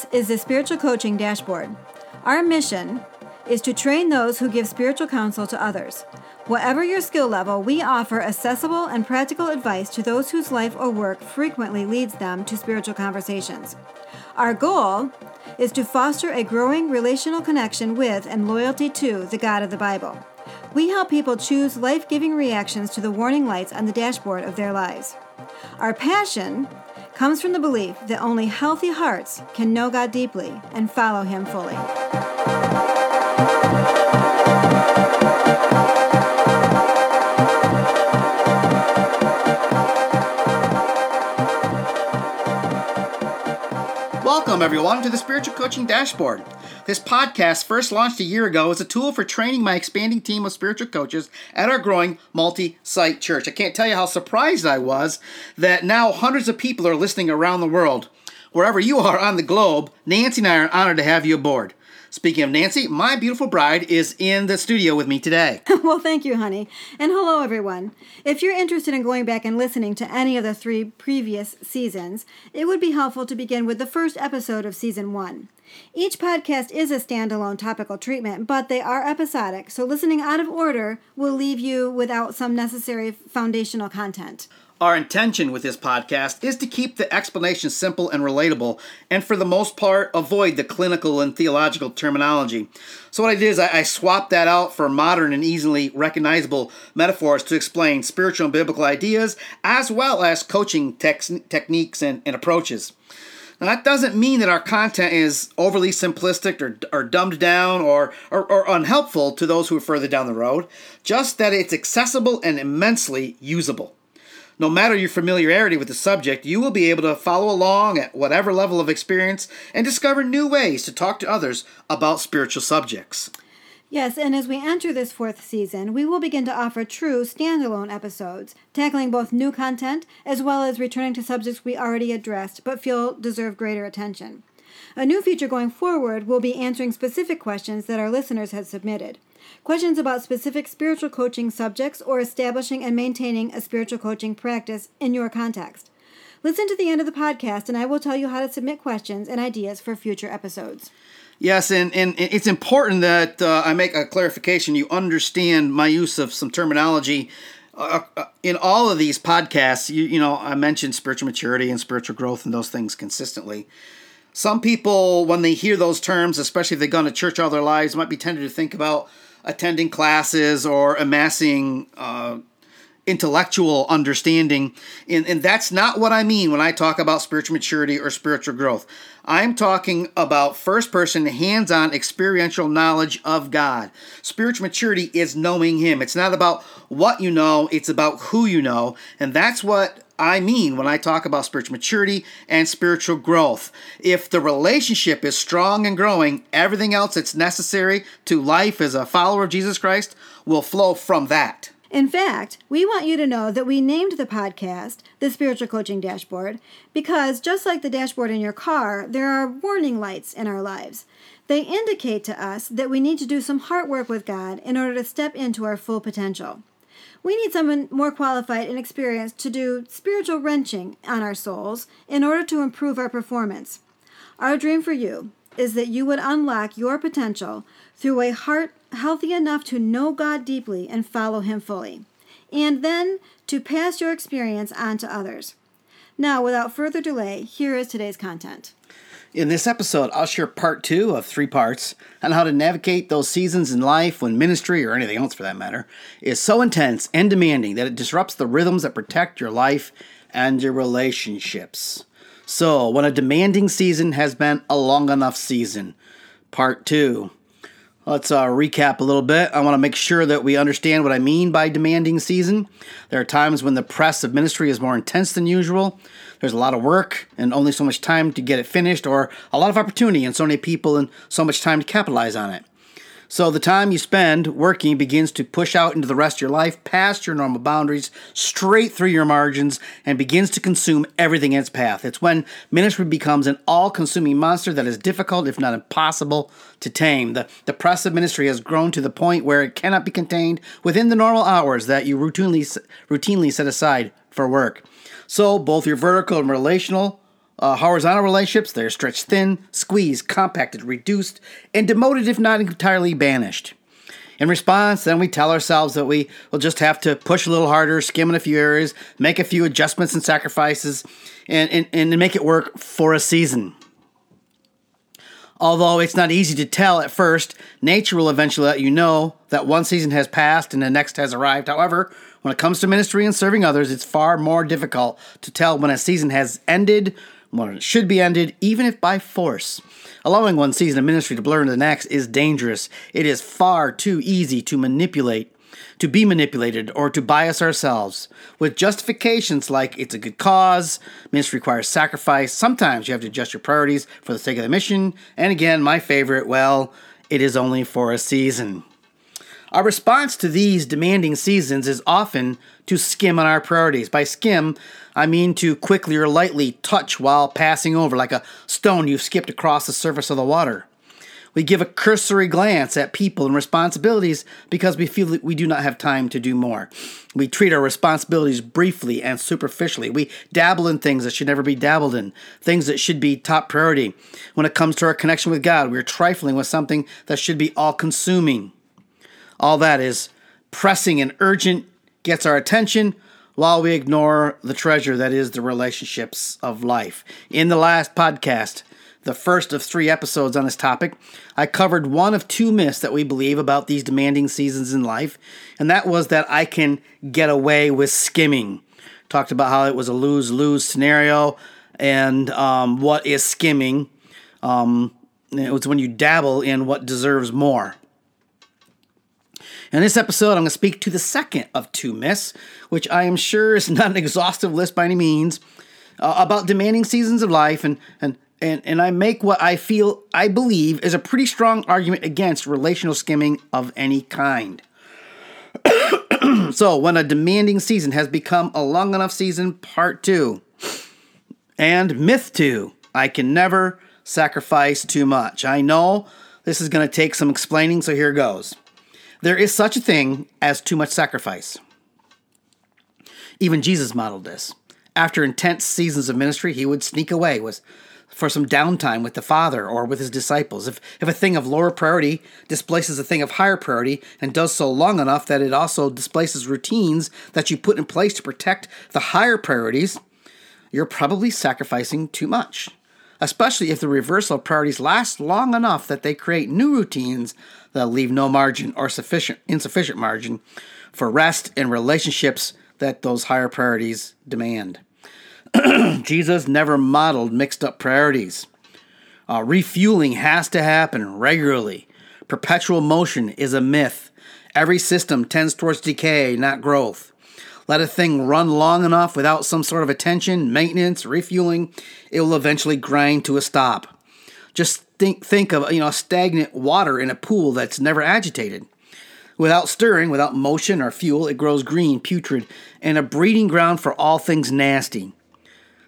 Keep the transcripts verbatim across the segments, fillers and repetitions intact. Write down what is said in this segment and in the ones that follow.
This is the Spiritual Coaching Dashboard. Our mission is to train those who give spiritual counsel to others. Whatever your skill level, we offer accessible and practical advice to those whose life or work frequently leads them to spiritual conversations. Our goal is to foster a growing relational connection with and loyalty to the God of the Bible. We help people choose life-giving reactions to the warning lights on the dashboard of their lives. Our passion comes from the belief that only healthy hearts can know God deeply and follow Him fully. Welcome, everyone, to the Spiritual Coaching Dashboard. This podcast, first launched a year ago, is a tool for training my expanding team of spiritual coaches at our growing multi-site church. I can't tell you how surprised I was that now hundreds of people are listening around the world. Wherever you are on the globe, Nancy and I are honored to have you aboard. Speaking of Nancy, my beautiful bride is in the studio with me today. Well, thank you, honey. And hello, everyone. If you're interested in going back and listening to any of the three previous seasons, it would be helpful to begin with the first episode of Season one. Each podcast is a standalone topical treatment, but they are episodic, so listening out of order will leave you without some necessary foundational content. Our intention with this podcast is to keep the explanation simple and relatable, and for the most part, avoid the clinical and theological terminology. So what I did is I, I swapped that out for modern and easily recognizable metaphors to explain spiritual and biblical ideas, as well as coaching tex- techniques and, and approaches. Now, that doesn't mean that our content is overly simplistic or, or dumbed down or, or, or unhelpful to those who are further down the road, just that it's accessible and immensely usable. No matter your familiarity with the subject, you will be able to follow along at whatever level of experience and discover new ways to talk to others about spiritual subjects. Yes, and as we enter this fourth season, we will begin to offer true standalone episodes, tackling both new content as well as returning to subjects we already addressed but feel deserve greater attention. A new feature going forward will be answering specific questions that our listeners had submitted. Questions about specific spiritual coaching subjects or establishing and maintaining a spiritual coaching practice in your context. Listen to the end of the podcast and I will tell you how to submit questions and ideas for future episodes. Yes, and, and it's important that uh, I make a clarification. You understand my use of some terminology. Uh, in all of these podcasts, you, you know, I mentioned spiritual maturity and spiritual growth and those things consistently. Some people, when they hear those terms, especially if they've gone to church all their lives, might be tempted to think about attending classes or amassing uh, intellectual understanding. And, and that's not what I mean when I talk about spiritual maturity or spiritual growth. I'm talking about first-person, hands-on, experiential knowledge of God. Spiritual maturity is knowing Him. It's not about what you know, it's about who you know. And that's what I mean when I talk about spiritual maturity and spiritual growth. If the relationship is strong and growing, everything else that's necessary to life as a follower of Jesus Christ will flow from that. In fact, we want you to know that we named the podcast the Spiritual Coaching Dashboard because just like the dashboard in your car, there are warning lights in our lives. They indicate to us that we need to do some heart work with God in order to step into our full potential. We need someone more qualified and experienced to do spiritual wrenching on our souls in order to improve our performance. Our dream for you is that you would unlock your potential through a heart healthy enough to know God deeply and follow Him fully, and then to pass your experience on to others. Now, without further delay, here is today's content. In this episode, I'll share part two of three parts on how to navigate those seasons in life when ministry, or anything else for that matter, is so intense and demanding that it disrupts the rhythms that protect your life and your relationships. So, when a demanding season has been a long enough season, part two. Let's uh, recap a little bit. I want to make sure that we understand what I mean by demanding season. There are times when the press of ministry is more intense than usual. There's a lot of work and only so much time to get it finished, or a lot of opportunity and so many people and so much time to capitalize on it. So the time you spend working begins to push out into the rest of your life, past your normal boundaries, straight through your margins, and begins to consume everything in its path. It's when ministry becomes an all-consuming monster that is difficult, if not impossible, to tame. The, the press of ministry has grown to the point where it cannot be contained within the normal hours that you routinely, routinely set aside for work. So both your vertical and relational Uh, horizontal relationships, they're stretched thin, squeezed, compacted, reduced, and demoted if not entirely banished. In response, then we tell ourselves that we will just have to push a little harder, skim in a few areas, make a few adjustments and sacrifices, and, and, and make it work for a season. Although it's not easy to tell at first, nature will eventually let you know that one season has passed and the next has arrived. However, when it comes to ministry and serving others, it's far more difficult to tell when a season has ended, when it should be ended, even if by force. Allowing one season of ministry to blur into the next is dangerous. It is far too easy to manipulate, to be manipulated, or to bias ourselves. With justifications like, it's a good cause, ministry requires sacrifice, sometimes you have to adjust your priorities for the sake of the mission, and again, my favorite, well, it is only for a season. Our response to these demanding seasons is often to skim on our priorities. By skim, I mean to quickly or lightly touch while passing over, like a stone you've skipped across the surface of the water. We give a cursory glance at people and responsibilities because we feel that we do not have time to do more. We treat our responsibilities briefly and superficially. We dabble in things that should never be dabbled in, things that should be top priority. When it comes to our connection with God, we are trifling with something that should be all-consuming. All that is pressing and urgent gets our attention while we ignore the treasure that is the relationships of life. In the last podcast, the first of three episodes on this topic, I covered one of two myths that we believe about these demanding seasons in life, and that was that I can get away with skimming. Talked about how it was a lose-lose scenario, and um, what is skimming? Um, it was when you dabble in what deserves more. In this episode, I'm going to speak to the second of two myths, which I am sure is not an exhaustive list by any means, uh, about demanding seasons of life, and, and and and I make what I feel, I believe, is a pretty strong argument against relational skimming of any kind. So, when a demanding season has become a long enough season, part two. And myth two, I can never sacrifice too much. I know this is going to take some explaining, so here goes. There is such a thing as too much sacrifice. Even Jesus modeled this. After intense seasons of ministry, he would sneak away with, for some downtime with the Father or with his disciples. If, if a thing of lower priority displaces a thing of higher priority and does so long enough that it also displaces routines that you put in place to protect the higher priorities, you're probably sacrificing too much. Especially if the reversal of priorities lasts long enough that they create new routines that leave no margin or sufficient insufficient margin for rest and relationships that those higher priorities demand. Jesus never modeled mixed up priorities. Uh, refueling has to happen regularly. Perpetual motion is a myth. Every system tends towards decay, not growth. Let a thing run long enough without some sort of attention, maintenance, refueling, it will eventually grind to a stop. Just think think of, you know, stagnant water in a pool that's never agitated. Without stirring, without motion or fuel, it grows green, putrid, and a breeding ground for all things nasty.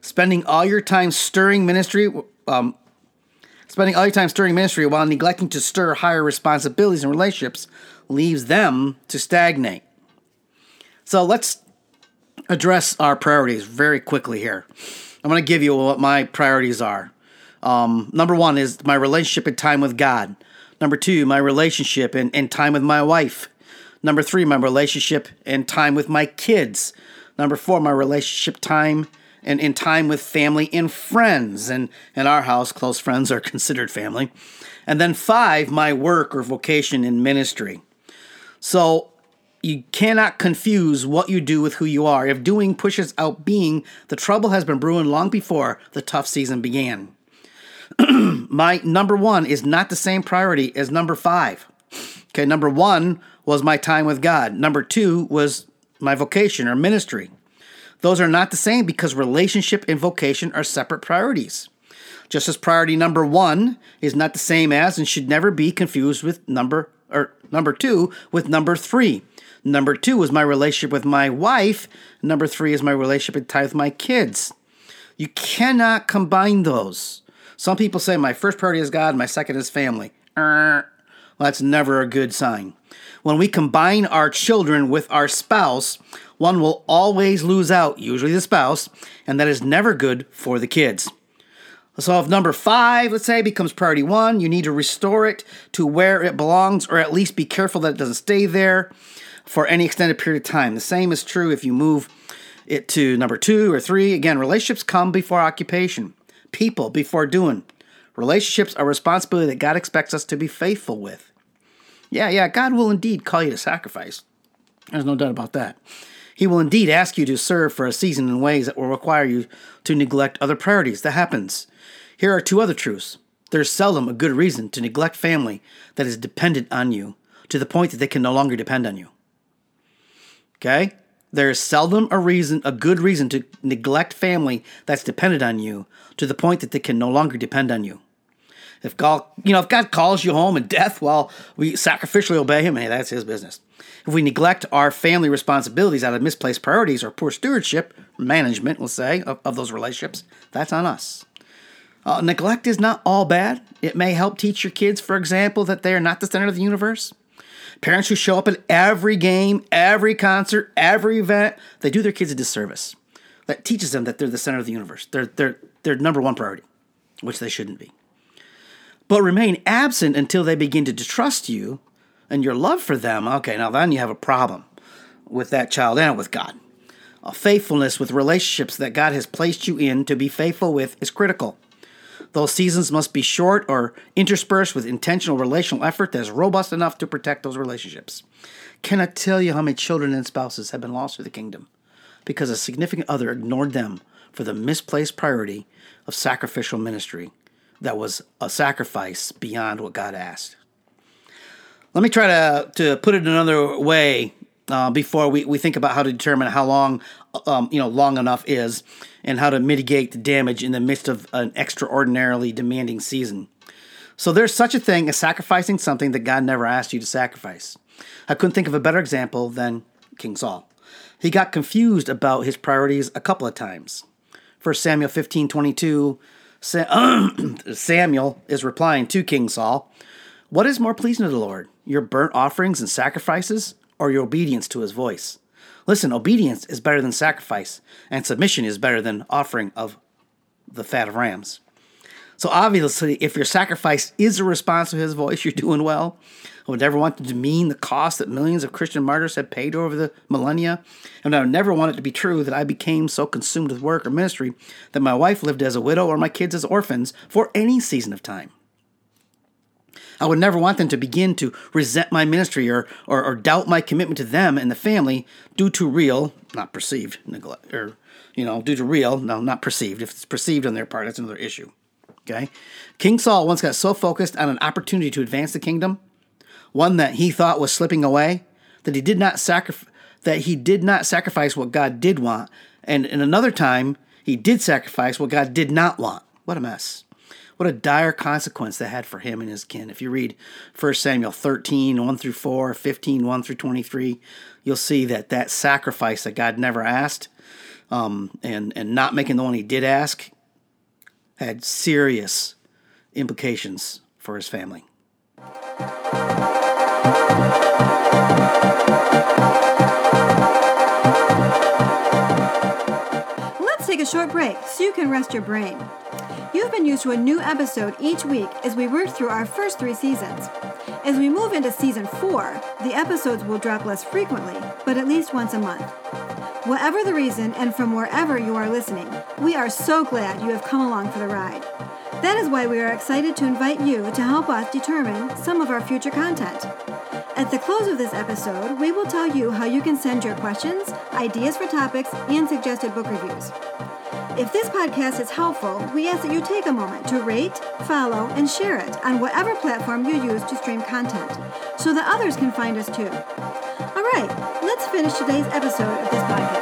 Spending all your time stirring ministry, um, spending all your time stirring ministry while neglecting to stir higher responsibilities and relationships leaves them to stagnate. So let's address our priorities very quickly here. I'm going to give you what my priorities are. Um, number one is my relationship and time with God. Number two, my relationship and, and time with my wife. Number three, my relationship and time with my kids. Number four, my relationship time and, and time with family and friends. And in our house, close friends are considered family. And then five, my work or vocation in ministry. So you cannot confuse what you do with who you are. If doing pushes out being, the trouble has been brewing long before the tough season began. My number one is not the same priority as number five. Okay, number one was my time with God. Number two was my vocation or ministry. Those are not the same because relationship and vocation are separate priorities. Just as priority number one is not the same as and should never be confused with number or number two with number three. Number two is my relationship with my wife. Number three is my relationship and time with my kids. You cannot combine those. Some people say my first priority is God, my second is family. Well, that's never a good sign. When we combine our children with our spouse, one will always lose out, usually the spouse, and that is never good for the kids. So if number five, let's say, becomes priority one, you need to restore it to where it belongs, or at least be careful that it doesn't stay there for any extended period of time. The same is true if you move it to number two or three. Again, relationships come before occupation. People before doing. Relationships are a responsibility that God expects us to be faithful with. Yeah, yeah, God will indeed call you to sacrifice. There's no doubt about that. He will indeed ask you to serve for a season in ways that will require you to neglect other priorities. That happens. Here are two other truths. There's seldom a good reason to neglect family that is dependent on you to the point that they can no longer depend on you. Okay? There is seldom a reason, a good reason to neglect family that's dependent on you to the point that they can no longer depend on you. If God, you know, if God calls you home in death, well, we sacrificially obey him. Hey, that's his business. If we neglect our family responsibilities out of misplaced priorities or poor stewardship, management, we'll say, of, of those relationships, that's on us. Uh, neglect is not all bad. It may help teach your kids, for example, that they are not the center of the universe. Parents who show up at every game, every concert, every event, they do their kids a disservice. That teaches them that they're the center of the universe. They're, they're, they're number one priority, which they shouldn't be. But remain absent until they begin to distrust you and your love for them. Okay, now then you have a problem with that child and with God. A faithfulness with relationships that God has placed you in to be faithful with is critical. Those seasons must be short or interspersed with intentional relational effort that is robust enough to protect those relationships. Can I tell you how many children and spouses have been lost to the kingdom because a significant other ignored them for the misplaced priority of sacrificial ministry that was a sacrifice beyond what God asked? Let me try to, to put it another way uh, before we, we think about how to determine how long, um, you know, long enough is and how to mitigate the damage in the midst of an extraordinarily demanding season. So there's such a thing as sacrificing something that God never asked you to sacrifice. I couldn't think of a better example than King Saul. He got confused about his priorities a couple of times. First Samuel fifteen twenty-two Samuel is replying to King Saul, "What is more pleasing to the Lord, your burnt offerings and sacrifices, or your obedience to his voice? Listen, obedience is better than sacrifice, and submission is better than offering of the fat of rams." So obviously, if your sacrifice is a response to his voice, you're doing well. I would never want to demean the cost that millions of Christian martyrs have paid over the millennia, and I would never want it to be true that I became so consumed with work or ministry that my wife lived as a widow or my kids as orphans for any season of time. I would never want them to begin to resent my ministry or, or, or doubt my commitment to them and the family due to real, not perceived, neglect, or, you know, due to real, no, not perceived. If it's perceived on their part, that's another issue. Okay? King Saul once got so focused on an opportunity to advance the kingdom, one that he thought was slipping away, that he did not sacrifice that he did not sacrifice what God did want, and in another time he did sacrifice what God did not want. What a mess. What a dire consequence that had for him and his kin. If you read First Samuel thirteen, one through four, fifteen, one through twenty-three, you'll see that that sacrifice that God never asked, um, and, and not making the one he did ask, had serious implications for his family. Let's take a short break so you can rest your brain. You've been used to a new episode each week as we work through our first three seasons. As we move into season four, the episodes will drop less frequently, but at least once a month. Whatever the reason and from wherever you are listening, we are so glad you have come along for the ride. That is why we are excited to invite you to help us determine some of our future content. At the close of this episode, we will tell you how you can send your questions, ideas for topics, and suggested book reviews. If this podcast is helpful, we ask that you take a moment to rate, follow, and share it on whatever platform you use to stream content, so that others can find us too. All right, let's finish today's episode of this podcast.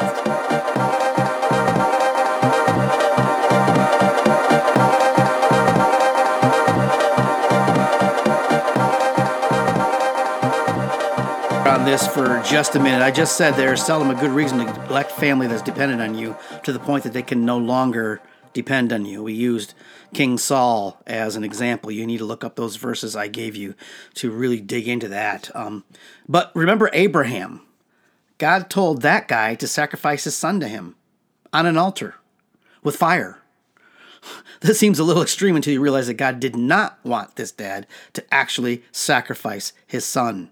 On this for just a minute, I just said there's seldom a good reason to neglect family that's dependent on you, to the point that they can no longer depend on you. We used King Saul as an example. You need to look up those verses I gave you to really dig into that. Um, but remember Abraham. God told that guy to sacrifice his son to him on an altar with fire. This seems a little extreme until you realize that God did not want this dad to actually sacrifice his son.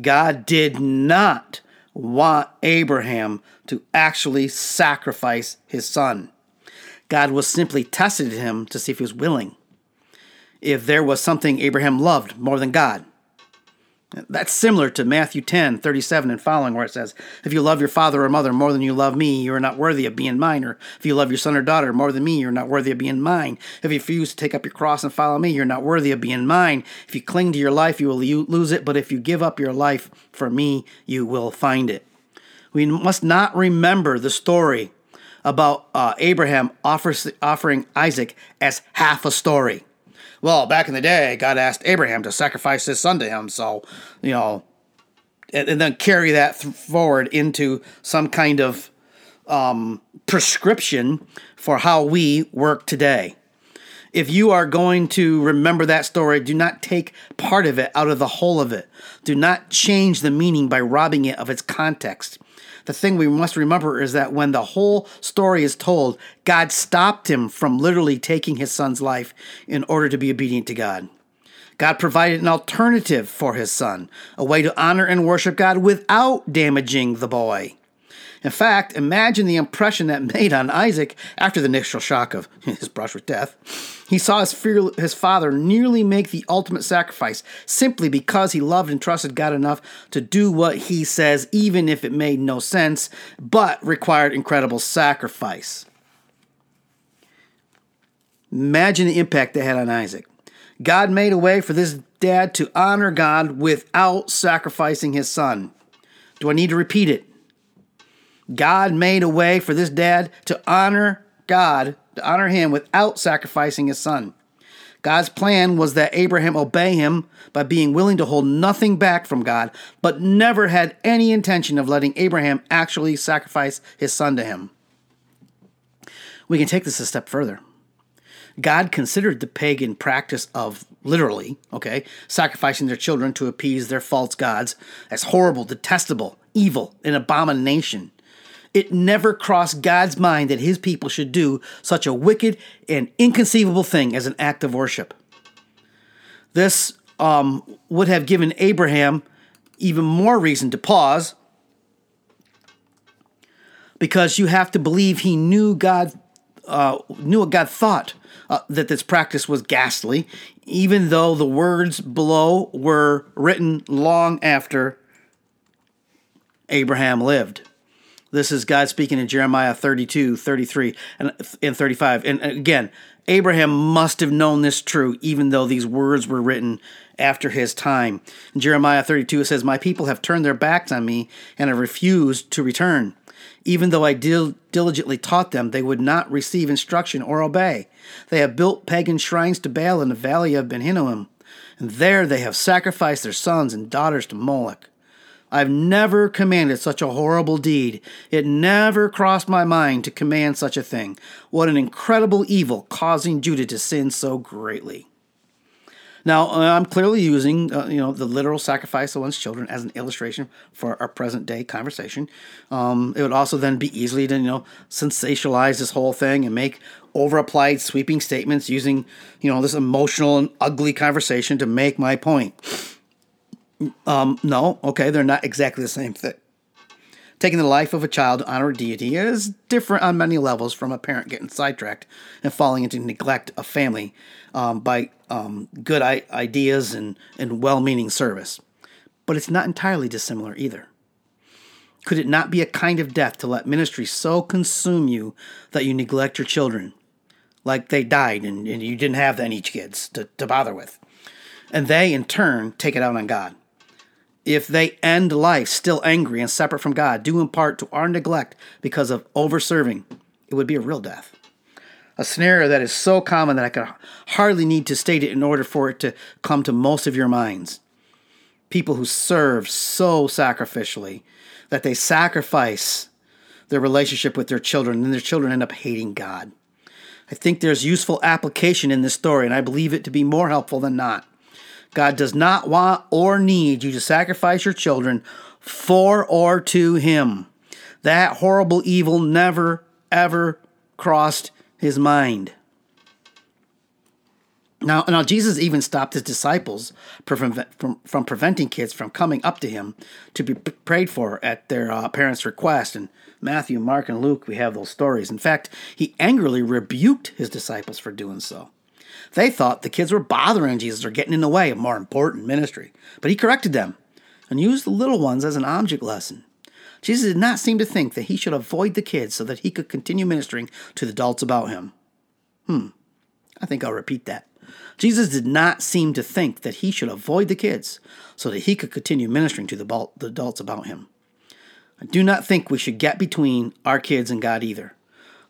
God did not want Abraham to actually sacrifice his son. God was simply testing him to see if he was willing. If there was something Abraham loved more than God. That's similar to Matthew ten thirty-seven and following, where it says, if you love your father or mother more than you love me, you are not worthy of being mine. Or if you love your son or daughter more than me, you're not worthy of being mine. If you refuse to take up your cross and follow me, you're not worthy of being mine. If you cling to your life, you will lose it. But if you give up your life for me, you will find it. We must not remember the story about uh, Abraham offers, offering Isaac as half a story. Well, back in the day, God asked Abraham to sacrifice his son to him, so, you know, and, and then carry that forward into some kind of um, prescription for how we work today. If you are going to remember that story, do not take part of it out of the whole of it. Do not change the meaning by robbing it of its context. The thing we must remember is that when the whole story is told, God stopped him from literally taking his son's life in order to be obedient to God. God provided an alternative for his son, a way to honor and worship God without damaging the boy. In fact, imagine the impression that made on Isaac after the initial shock of his brush with death. He saw his, fear, his father nearly make the ultimate sacrifice simply because he loved and trusted God enough to do what he says, even if it made no sense, but required incredible sacrifice. Imagine the impact that had on Isaac. God made a way for this dad to honor God without sacrificing his son. Do I need to repeat it? God made a way for this dad to honor God, to honor him without sacrificing his son. God's plan was that Abraham obey him by being willing to hold nothing back from God, but never had any intention of letting Abraham actually sacrifice his son to him. We can take this a step further. God considered the pagan practice of literally, okay, sacrificing their children to appease their false gods as horrible, detestable, evil, an abomination. It never crossed God's mind that his people should do such a wicked and inconceivable thing as an act of worship. This um, would have given Abraham even more reason to pause, because you have to believe he knew God, uh, knew what God thought, uh, that this practice was ghastly, even though the words below were written long after Abraham lived. This is God speaking in Jeremiah thirty-two, thirty-three, and, and thirty-five. And again, Abraham must have known this true, even though these words were written after his time. In Jeremiah thirty-two, it says, my people have turned their backs on me and have refused to return. Even though I dil- diligently taught them, they would not receive instruction or obey. They have built pagan shrines to Baal in the valley of Ben Hinnom, and there they have sacrificed their sons and daughters to Moloch. I've never commanded such a horrible deed. It never crossed my mind to command such a thing. What an incredible evil, causing Judah to sin so greatly. Now, I'm clearly using uh, you know, the literal sacrifice of one's children as an illustration for our present-day conversation. Um, it would also then be easily to you know sensationalize this whole thing and make over-applied sweeping statements using you know this emotional and ugly conversation to make my point. Um, no, okay, they're not exactly the same thing. Taking the life of a child to honor a deity is different on many levels from a parent getting sidetracked and falling into neglect of family um, by um, good I- ideas and, and well-meaning service. But it's not entirely dissimilar either. Could it not be a kind of death to let ministry so consume you that you neglect your children? Like they died and, and you didn't have any kids to, to bother with. And they, in turn, take it out on God. If they end life still angry and separate from God, due in part to our neglect because of over-serving, it would be a real death. A scenario that is so common that I could hardly need to state it in order for it to come to most of your minds. People who serve so sacrificially that they sacrifice their relationship with their children, and their children end up hating God. I think there's useful application in this story, and I believe it to be more helpful than not. God does not want or need you to sacrifice your children for or to him. That horrible evil never, ever crossed his mind. Now, now Jesus even stopped his disciples from, from, from preventing kids from coming up to him to be prayed for at their uh, parents' request. In Matthew, Mark, and Luke, we have those stories. In fact, he angrily rebuked his disciples for doing so. They thought the kids were bothering Jesus or getting in the way of more important ministry. But he corrected them and used the little ones as an object lesson. Jesus did not seem to think that he should avoid the kids so that he could continue ministering to the adults about him. Hmm, I think I'll repeat that. Jesus did not seem to think that he should avoid the kids so that he could continue ministering to the adults about him. I do not think we should get between our kids and God either.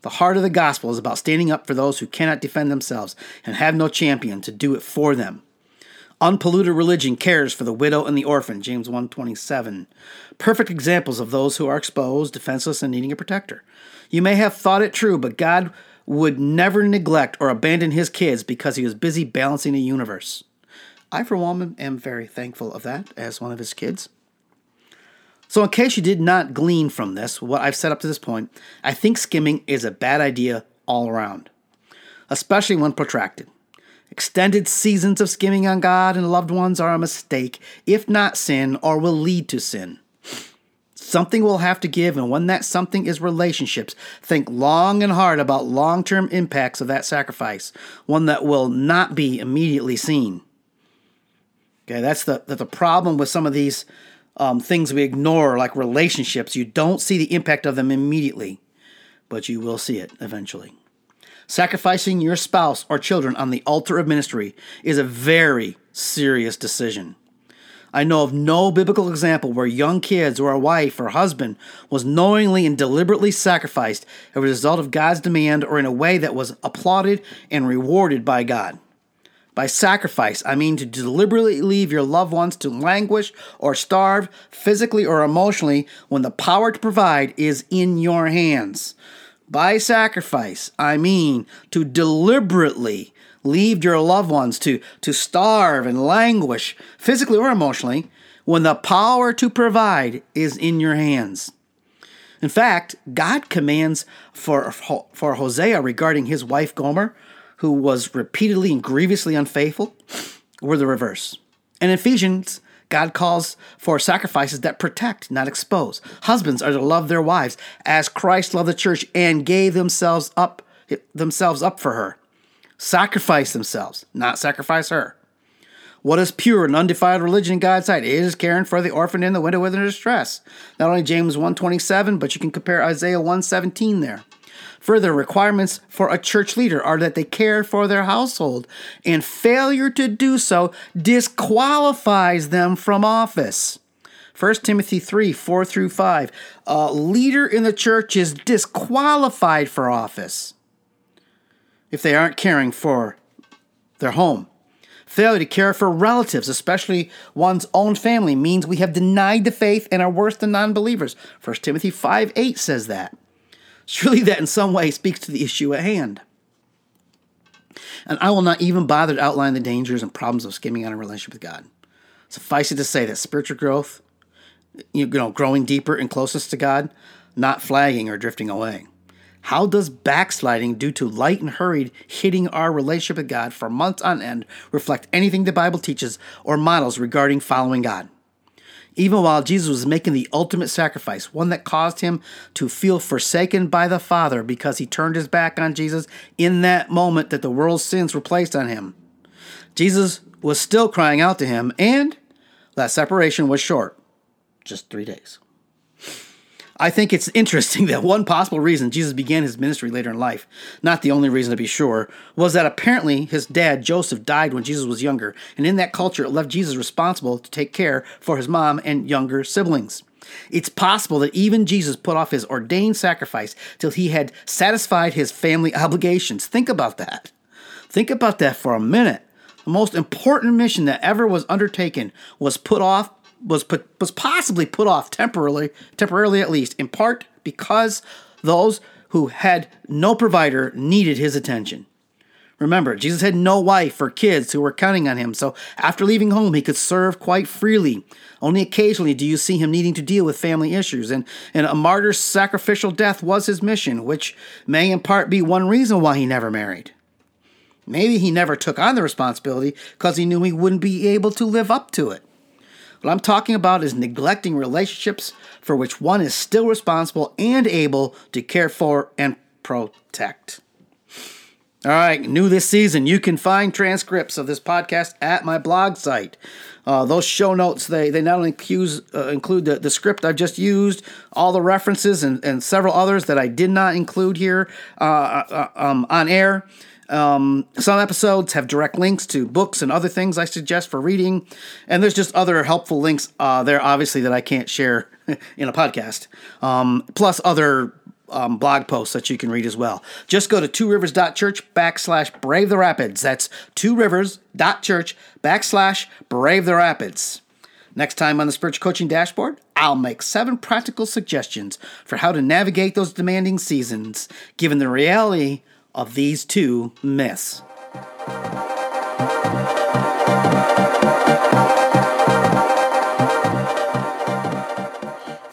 The heart of the gospel is about standing up for those who cannot defend themselves and have no champion to do it for them. Unpolluted religion cares for the widow and the orphan, James one twenty-seven. Perfect examples of those who are exposed, defenseless, and needing a protector. You may have thought it true, but God would never neglect or abandon his kids because he was busy balancing the universe. I, for one, am very thankful of that as one of his kids. So in case you did not glean from this, what I've said up to this point, I think skimming is a bad idea all around, especially when protracted. Extended seasons of skimming on God and loved ones are a mistake, if not sin, or will lead to sin. Something will have to give, and when that something is relationships, think long and hard about long-term impacts of that sacrifice, one that will not be immediately seen. Okay, that's the, that's the problem with some of these Um, things we ignore, like relationships. You don't see the impact of them immediately, but you will see it eventually. Sacrificing your spouse or children on the altar of ministry is a very serious decision. I know of no biblical example where young kids or a wife or husband was knowingly and deliberately sacrificed as a result of God's demand or in a way that was applauded and rewarded by God. By sacrifice, I mean to deliberately leave your loved ones to languish or starve physically or emotionally when the power to provide is in your hands. By sacrifice, I mean to deliberately leave your loved ones to, to starve and languish physically or emotionally when the power to provide is in your hands. In fact, God commands for, for Hosea regarding his wife Gomer, who was repeatedly and grievously unfaithful, were the reverse. In Ephesians, God calls for sacrifices that protect, not expose. Husbands are to love their wives as Christ loved the church and gave themselves up, themselves up for her. Sacrifice themselves, not sacrifice her. What is pure and undefiled religion in God's sight? It is caring for the orphan and the widow in their distress. Not only James one twenty-seven, but you can compare Isaiah one seventeen there. Further, requirements for a church leader are that they care for their household, and failure to do so disqualifies them from office. First Timothy three, four through five, a leader in the church is disqualified for office if they aren't caring for their home. Failure to care for relatives, especially one's own family, means we have denied the faith and are worse than non-believers. First Timothy five, eight says that. Surely that in some way speaks to the issue at hand. And I will not even bother to outline the dangers and problems of skimming on a relationship with God. Suffice it to say that spiritual growth, you know, growing deeper and closest to God, not flagging or drifting away. How does backsliding due to light and hurried hitting our relationship with God for months on end reflect anything the Bible teaches or models regarding following God? Even while Jesus was making the ultimate sacrifice, one that caused him to feel forsaken by the Father because he turned his back on Jesus in that moment that the world's sins were placed on him, Jesus was still crying out to him, and that separation was short, just three days. I think it's interesting that one possible reason Jesus began his ministry later in life, not the only reason to be sure, was that apparently his dad, Joseph, died when Jesus was younger, and in that culture it left Jesus responsible to take care for his mom and younger siblings. It's possible that even Jesus put off his ordained sacrifice till he had satisfied his family obligations. Think about that. Think about that for a minute. The most important mission that ever was undertaken was put off was put, was possibly put off temporarily, temporarily at least, in part because those who had no provider needed his attention. Remember, Jesus had no wife or kids who were counting on him, so after leaving home, he could serve quite freely. Only occasionally do you see him needing to deal with family issues, and, and a martyr's sacrificial death was his mission, which may in part be one reason why he never married. Maybe he never took on the responsibility because he knew he wouldn't be able to live up to it. What I'm talking about is neglecting relationships for which one is still responsible and able to care for and protect. All right, new this season, you can find transcripts of this podcast at my blog site. Uh, those show notes, they they not only accuse, uh, include the, the script I've just used, all the references and, and several others that I did not include here uh, uh, um, on air. Um, some episodes have direct links to books and other things I suggest for reading, and there's just other helpful links uh, there, obviously, that I can't share in a podcast, um, plus other um, blog posts that you can read as well. Just go to two rivers dot church backslash Brave the Rapids. That's two rivers dot church backslash Brave the Rapids. Next time on the Spiritual Coaching Dashboard, I'll make seven practical suggestions for how to navigate those demanding seasons, given the reality of these two myths.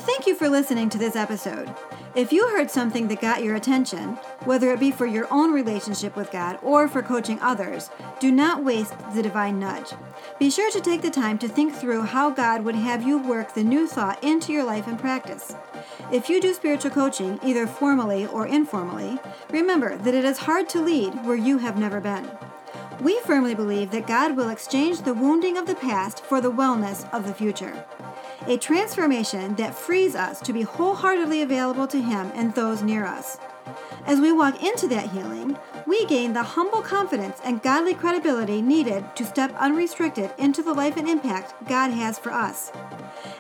Thank you for listening to this episode. If you heard something that got your attention, whether it be for your own relationship with God or for coaching others, do not waste the divine nudge. Be sure to take the time to think through how God would have you work the new thought into your life and practice. If you do spiritual coaching, either formally or informally, remember that it is hard to lead where you have never been. We firmly believe that God will exchange the wounding of the past for the wellness of the future. A transformation that frees us to be wholeheartedly available to Him and those near us. As we walk into that healing, we gain the humble confidence and godly credibility needed to step unrestricted into the life and impact God has for us.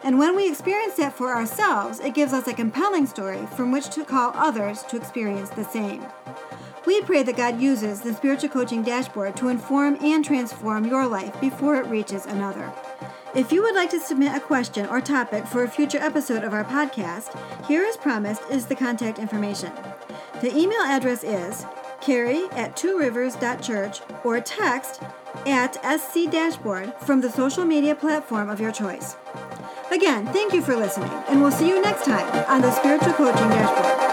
And when we experience that for ourselves, it gives us a compelling story from which to call others to experience the same. We pray that God uses the Spiritual Coaching Dashboard to inform and transform your life before it reaches another. If you would like to submit a question or topic for a future episode of our podcast, here as promised is the contact information. The email address is carrie at two rivers dot church or text at S C Dashboard from the social media platform of your choice. Again, thank you for listening, and we'll see you next time on the Spiritual Coaching Dashboard.